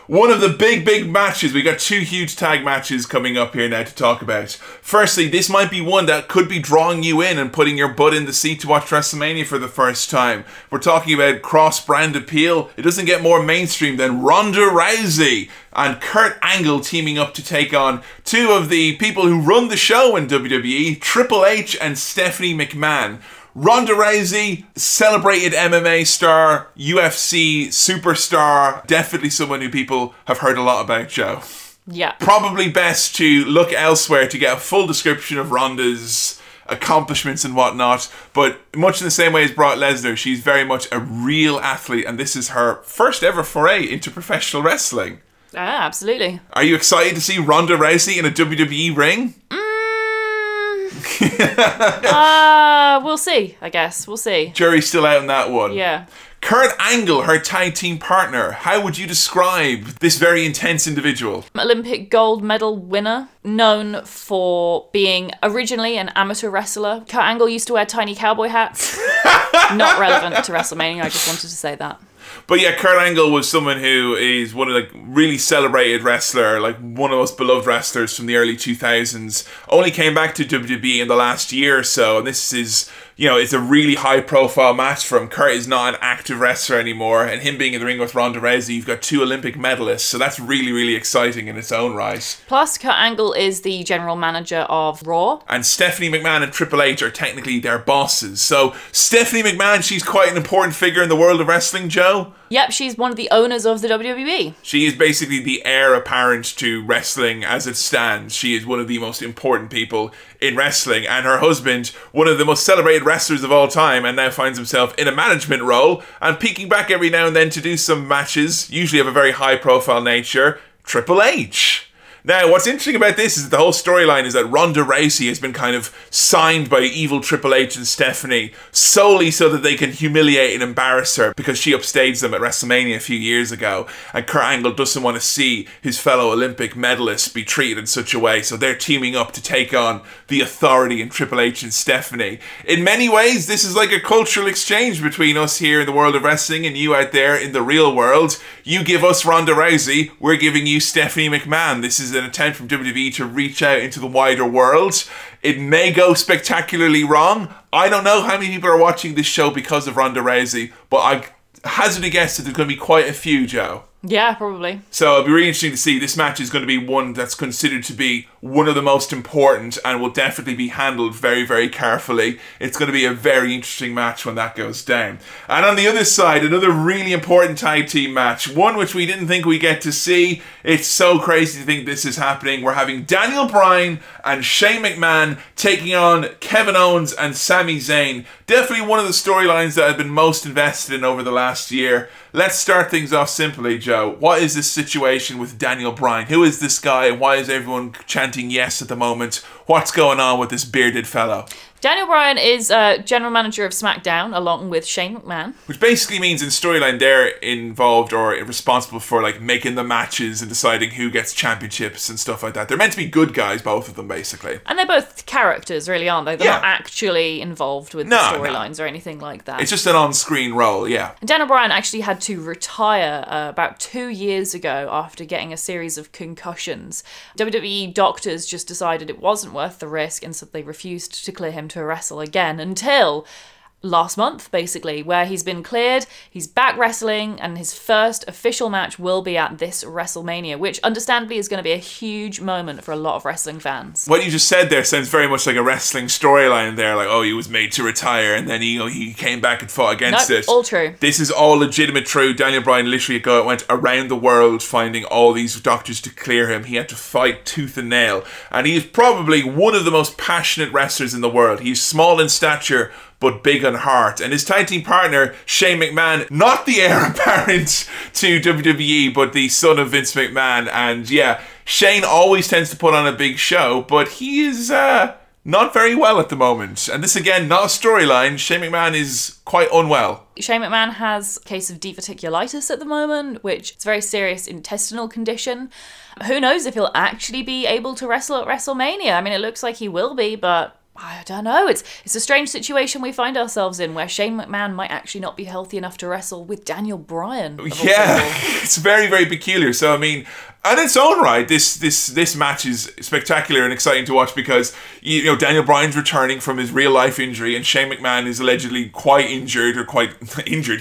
One of the big, big matches. We got two huge tag matches coming up here now to talk about. Firstly, this might be one that could be drawing you in and putting your butt in the seat to watch WrestleMania for the first time. We're talking about cross-brand appeal. It doesn't get more mainstream than Ronda Rousey and Kurt Angle teaming up to take on two of the people who run the show in WWE, Triple H and Stephanie McMahon. Ronda Rousey, celebrated MMA star, UFC superstar, definitely someone who people have heard a lot about, Joe. Yeah. Probably best to look elsewhere to get a full description of Ronda's accomplishments and whatnot, but much in the same way as Brock Lesnar, she's very much a real athlete, and this is her first ever foray into professional wrestling. Ah, absolutely. Are you excited to see Ronda Rousey in a WWE ring? We'll see, I guess. We'll see. Jury's still out on that one. Yeah. Kurt Angle, her tag team partner. How would you describe this very intense individual? Olympic gold medal winner, known for being originally an amateur wrestler. Kurt Angle used to wear tiny cowboy hats. Not relevant to WrestleMania, I just wanted to say that. But yeah, Kurt Angle was someone who is one of the really celebrated wrestler, like one of the most beloved wrestlers from the early 2000s. Only came back to WWE in the last year or so, and this is you know, it's a really high-profile match for him. Kurt is not an active wrestler anymore, and him being in the ring with Ronda Rousey, you've got two Olympic medalists, so that's really, really exciting in its own right. Plus, Kurt Angle is the general manager of Raw. And Stephanie McMahon and Triple H are technically their bosses. So Stephanie McMahon, she's quite an important figure in the world of wrestling, Joe. Yep, she's one of the owners of the WWE. She is basically the heir apparent to wrestling as it stands. She is one of the most important people in wrestling, and her husband, one of the most celebrated wrestlers of all time, and now finds himself in a management role and peeking back every now and then to do some matches, usually of a very high profile nature, Triple H. Now, what's interesting about this is that the whole storyline is that Ronda Rousey has been kind of signed by evil Triple H and Stephanie solely so that they can humiliate and embarrass her because she upstaged them at WrestleMania a few years ago. And Kurt Angle doesn't want to see his fellow Olympic medalists be treated in such a way, so they're teaming up to take on the authority in Triple H and Stephanie. In many ways, this is like a cultural exchange between us here in the world of wrestling and you out there in the real world. You give us Ronda Rousey, we're giving you Stephanie McMahon. This is an attempt from WWE to reach out into the wider world. It may go spectacularly wrong. I don't know how many people are watching this show because of Ronda Rousey, but I hazard a guess that there's going to be quite a few, Joe. Yeah, probably. So it'll be really interesting to see. This match is going to be one that's considered to be one of the most important and will definitely be handled very, very carefully. It's going to be a very interesting match when that goes down. And on the other side, another really important tag team match. One which we didn't think we get to see. It's so crazy to think this is happening. We're having Daniel Bryan and Shane McMahon taking on Kevin Owens and Sami Zayn. Definitely one of the storylines that I've been most invested in over the last year. Let's start things off simply, Joe. What is this situation with Daniel Bryan? Who is this guy? Why is everyone chanting yes at the moment? What's going on with this bearded fellow? Daniel Bryan is general manager of SmackDown, along with Shane McMahon. Which basically means in storyline they're involved or responsible for like making the matches and deciding who gets championships and stuff like that. They're meant to be good guys, both of them, basically. And they're both characters, really, aren't they? They're not actually involved with the storylines or anything like that. It's just an on-screen role, yeah. And Daniel Bryan actually had to retire about 2 years ago after getting a series of concussions. WWE doctors just decided it wasn't worth the risk, and so they refused to clear him to wrestle again until last month, basically, where he's been cleared, he's back wrestling, and his first official match will be at this WrestleMania, which understandably is going to be a huge moment for a lot of wrestling fans. What you just said there sounds very much like a wrestling storyline there, like, oh, he was made to retire, and then he came back and fought against it. All true. This is all legitimate true. Daniel Bryan literally went around the world finding all these doctors to clear him. He had to fight tooth and nail, and he is probably one of the most passionate wrestlers in the world. He's small in stature, but big on heart. And his tag team partner, Shane McMahon, not the heir apparent to WWE, but the son of Vince McMahon. And yeah, Shane always tends to put on a big show, but he is not very well at the moment. And this, again, not a storyline. Shane McMahon is quite unwell. Shane McMahon has a case of diverticulitis at the moment, which is a very serious intestinal condition. Who knows if he'll actually be able to wrestle at WrestleMania? I mean, it looks like he will be, but I don't know. It's a strange situation we find ourselves in, where Shane McMahon might actually not be healthy enough to wrestle with Daniel Bryan. Yeah, it's very, very peculiar. So, I mean, in its own right, this match is spectacular and exciting to watch because, you know, Daniel Bryan's returning from his real-life injury, and Shane McMahon is allegedly quite injured.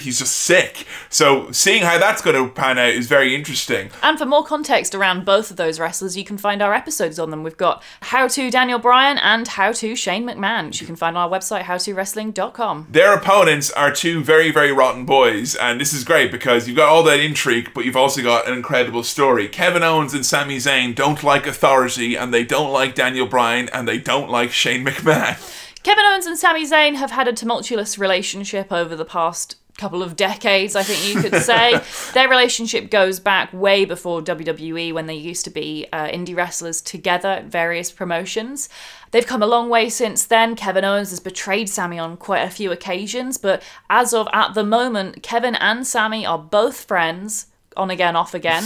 He's just sick. So seeing how that's going to pan out is very interesting. And for more context around both of those wrestlers, you can find our episodes on them. We've got How To Daniel Bryan and How To Shane McMahon, which you can find on our website, howtowrestling.com. Their opponents are two very, very rotten boys, and this is great because you've got all that intrigue, but you've also got an incredible story. Kevin Owens and Sami Zayn don't like authority, and they don't like Daniel Bryan, and they don't like Shane McMahon. Kevin Owens and Sami Zayn have had a tumultuous relationship over the past couple of decades, I think you could say. Their relationship goes back way before WWE, when they used to be indie wrestlers together at various promotions. They've come a long way since then. Kevin Owens has betrayed Sami on quite a few occasions, but as of at the moment, Kevin and Sami are both friends, on again, off again.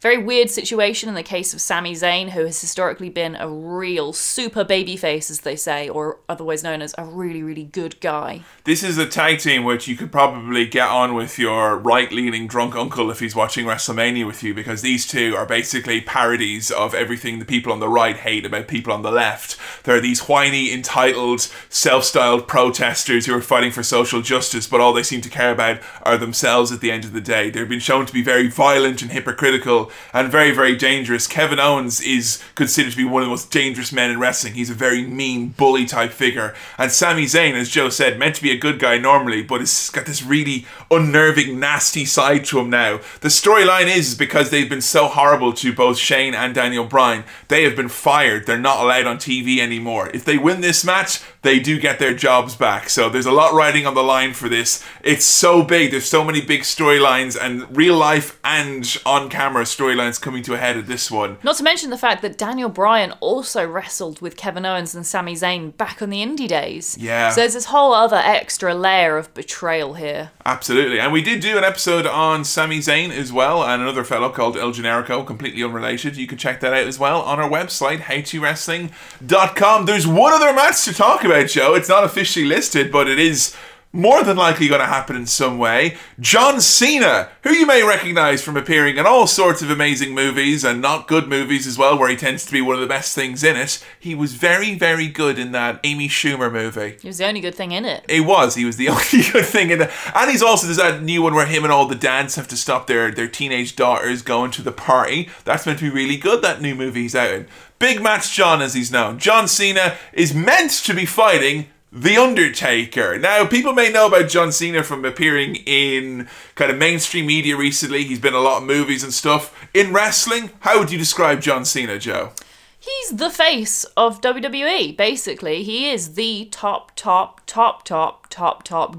Very weird situation in the case of Sami Zayn, who has historically been a real super babyface, as they say, or otherwise known as a really, really good guy. This is a tag team which you could probably get on with your right-leaning drunk uncle if he's watching WrestleMania with you, because these two are basically parodies of everything the people on the right hate about people on the left. They're these whiny, entitled, self-styled protesters who are fighting for social justice, but all they seem to care about are themselves at the end of the day. They've been shown to be very violent and hypocritical and very, very dangerous. Kevin Owens is considered to be one of the most dangerous men in wrestling. He's a very mean, bully type figure. And Sami Zayn, as Joe said, meant to be a good guy normally, but it's got this really unnerving, nasty side to him now. The storyline is because they've been so horrible to both Shane and Daniel Bryan, they have been fired. They're not allowed on TV anymore. If they win this match, they do get their jobs back. So there's a lot riding on the line for this. It's so big. There's so many big storylines and real life and on-camera storylines coming to a head at this one. Not to mention the fact that Daniel Bryan also wrestled with Kevin Owens and Sami Zayn back on the indie days. Yeah. So there's this whole other extra layer of betrayal here. Absolutely. And we did do an episode on Sami Zayn as well, and another fellow called El Generico, completely unrelated. You can check that out as well on our website, howtowrestling.com. There's one other match to talk about, Joe. It's not officially listed, but it is more than likely going to happen in some way. John Cena, who you may recognise from appearing in all sorts of amazing movies and not good movies as well, where he tends to be one of the best things in it. He was very, very good in that Amy Schumer movie. He was the only good thing in it. He was the only good thing in it. And he's also, there's that new one where him and all the dads have to stop their teenage daughters going to the party. That's meant to be really good, that new movie he's out in. Big Match John, as he's known. John Cena is meant to be fighting The Undertaker. Now, people may know about John Cena from appearing in kind of mainstream media recently. He's been in a lot of movies and stuff. In wrestling, how would you describe John Cena, Joe? He's the face of WWE, basically. He is the top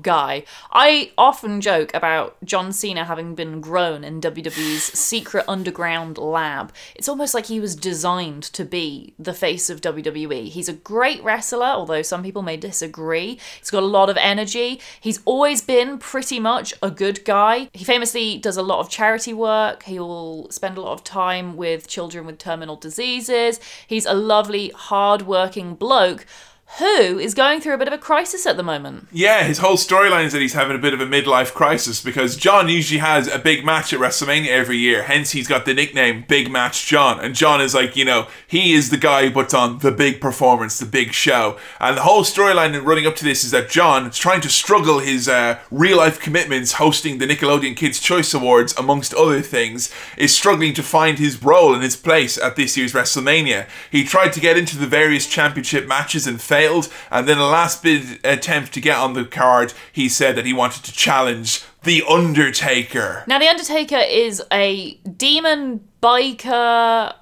guy. I often joke about John Cena having been grown in WWE's secret underground lab. It's almost like he was designed to be the face of WWE. He's a great wrestler, although some people may disagree. He's got a lot of energy. He's always been pretty much a good guy. He famously does a lot of charity work. He will spend a lot of time with children with terminal diseases. He's a lovely, hard-working bloke who is going through a bit of a crisis at the moment. Yeah, his whole storyline is that he's having a bit of a midlife crisis, because John usually has a big match at WrestleMania every year, hence he's got the nickname Big Match John. And John is like, you know, he is the guy who puts on the big performance, the big show. And the whole storyline running up to this is that John is trying to struggle his real-life commitments, hosting the Nickelodeon Kids' Choice Awards, amongst other things, is struggling to find his role and his place at this year's WrestleMania. He tried to get into the various championship matches and failed, and then a last bid attempt to get on the card, he said that he wanted to challenge The Undertaker. Now, The Undertaker is a demon biker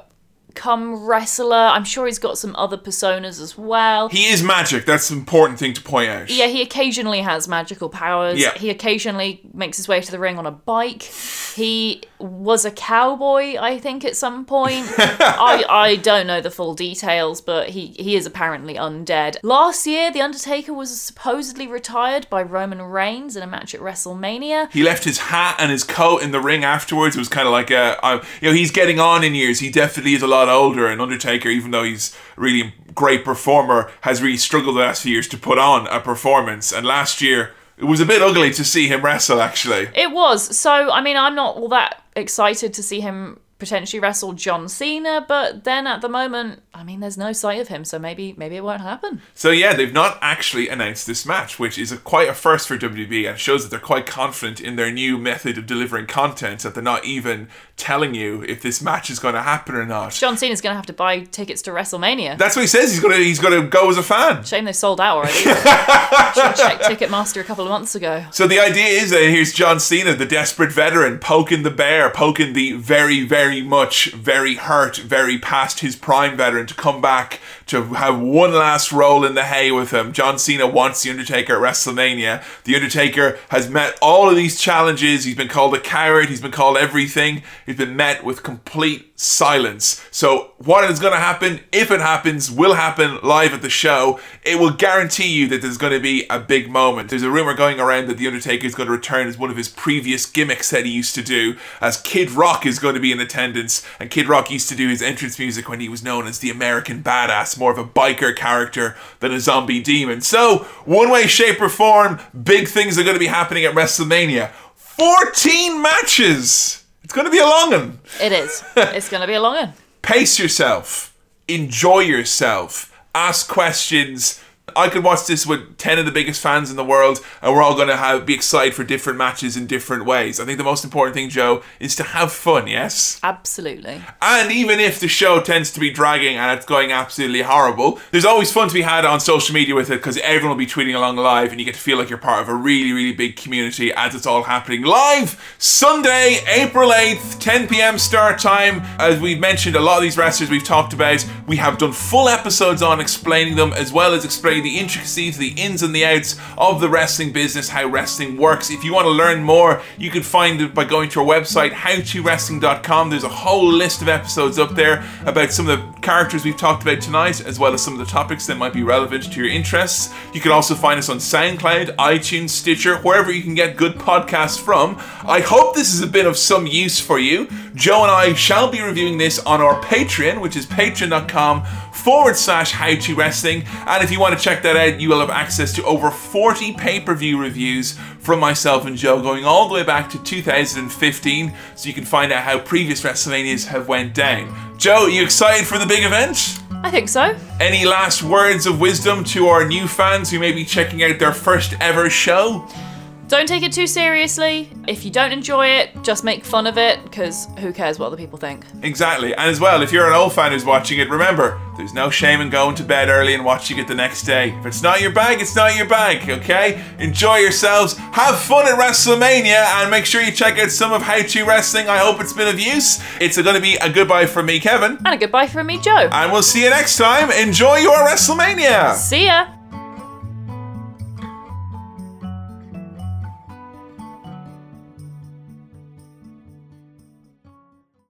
come wrestler. I'm sure he's got some other personas as well. He is magic. That's an important thing to point out. Yeah, he occasionally has magical powers. Yeah. He occasionally makes his way to the ring on a bike. He was a cowboy, I think, at some point. I don't know the full details, but he is apparently undead. Last year, The Undertaker was supposedly retired by Roman Reigns in a match at WrestleMania. He left his hat and his coat in the ring afterwards. It was kind of like he's getting on in years. He definitely is a lot older, and Undertaker, even though he's a really great performer, has really struggled the last few years to put on a performance. And last year, it was a bit ugly to see him wrestle, actually. It was. So, I mean, I'm not all that excited to see him potentially wrestle John Cena, but then at the moment, I mean, there's no sight of him, so maybe it won't happen. So yeah, they've not actually announced this match, which is quite a first for WWE, and shows that they're quite confident in their new method of delivering content, that they're not even telling you if this match is going to happen or not. John Cena's going to have to buy tickets to WrestleMania. That's what he says. He's going to go as a fan. Shame they sold out already. Should have checked Ticketmaster a couple of months ago. So the idea is that here's John Cena, the desperate veteran, poking the bear, poking the very, very much, very hurt, very past his prime veteran to come back to have one last roll in the hay with him. John Cena wants The Undertaker at WrestleMania. The Undertaker has met all of these challenges. He's been called a coward. He's been called everything. He's been met with complete silence. So what is going to happen, if it happens, will happen live at the show. It will guarantee you that there's going to be a big moment. There's a rumor going around that The Undertaker is going to return as one of his previous gimmicks that he used to do, as Kid Rock is going to be in attendance. And Kid Rock used to do his entrance music when he was known as the American Badass, more of a biker character than a zombie demon. So one way, shape or form, big things are going to be happening at WrestleMania. 14 matches! It's going to be a long one. It is. It's going to be a long one. Pace yourself. Enjoy yourself. Ask questions. I could watch this with 10 of the biggest fans in the world, and we're all going to be excited for different matches in different ways. I think the most important thing, Joe, is to have fun, yes? Absolutely. And even if the show tends to be dragging and it's going absolutely horrible, there's always fun to be had on social media with it, because everyone will be tweeting along live and you get to feel like you're part of a really, really big community as it's all happening live. Sunday, April 8th, 10 p.m. start time. As we've mentioned, a lot of these wrestlers we've talked about, we have done full episodes on explaining them, as well as explaining the intricacies, the ins and the outs of the wrestling business, how wrestling works. If you want to learn more, you can find it by going to our website, howtowrestling.com. There's a whole list of episodes up there about some of the characters we've talked about tonight, as well as some of the topics that might be relevant to your interests. You can also find us on SoundCloud, iTunes, Stitcher, wherever you can get good podcasts from. I hope this is a bit of some use for you. Joe and I shall be reviewing this on our Patreon, which is patreon.com/howtowrestling. And if you want to check that out, you will have access to over 40 pay-per-view reviews from myself and Joe going all the way back to 2015, so you can find out how previous WrestleManias have went down. Joe, are you excited for the big event? I think so. Any last words of wisdom to our new fans who may be checking out their first ever show? Don't take it too seriously. If you don't enjoy it, just make fun of it, because who cares what other people think? Exactly. And as well, if you're an old fan who's watching it, remember, there's no shame in going to bed early and watching it the next day. If it's not your bag, it's not your bag, okay? Enjoy yourselves. Have fun at WrestleMania, and make sure you check out some of How To Wrestling. I hope it's been of use. It's going to be a goodbye from me, Kevin. And a goodbye from me, Joe. And we'll see you next time. Enjoy your WrestleMania. See ya.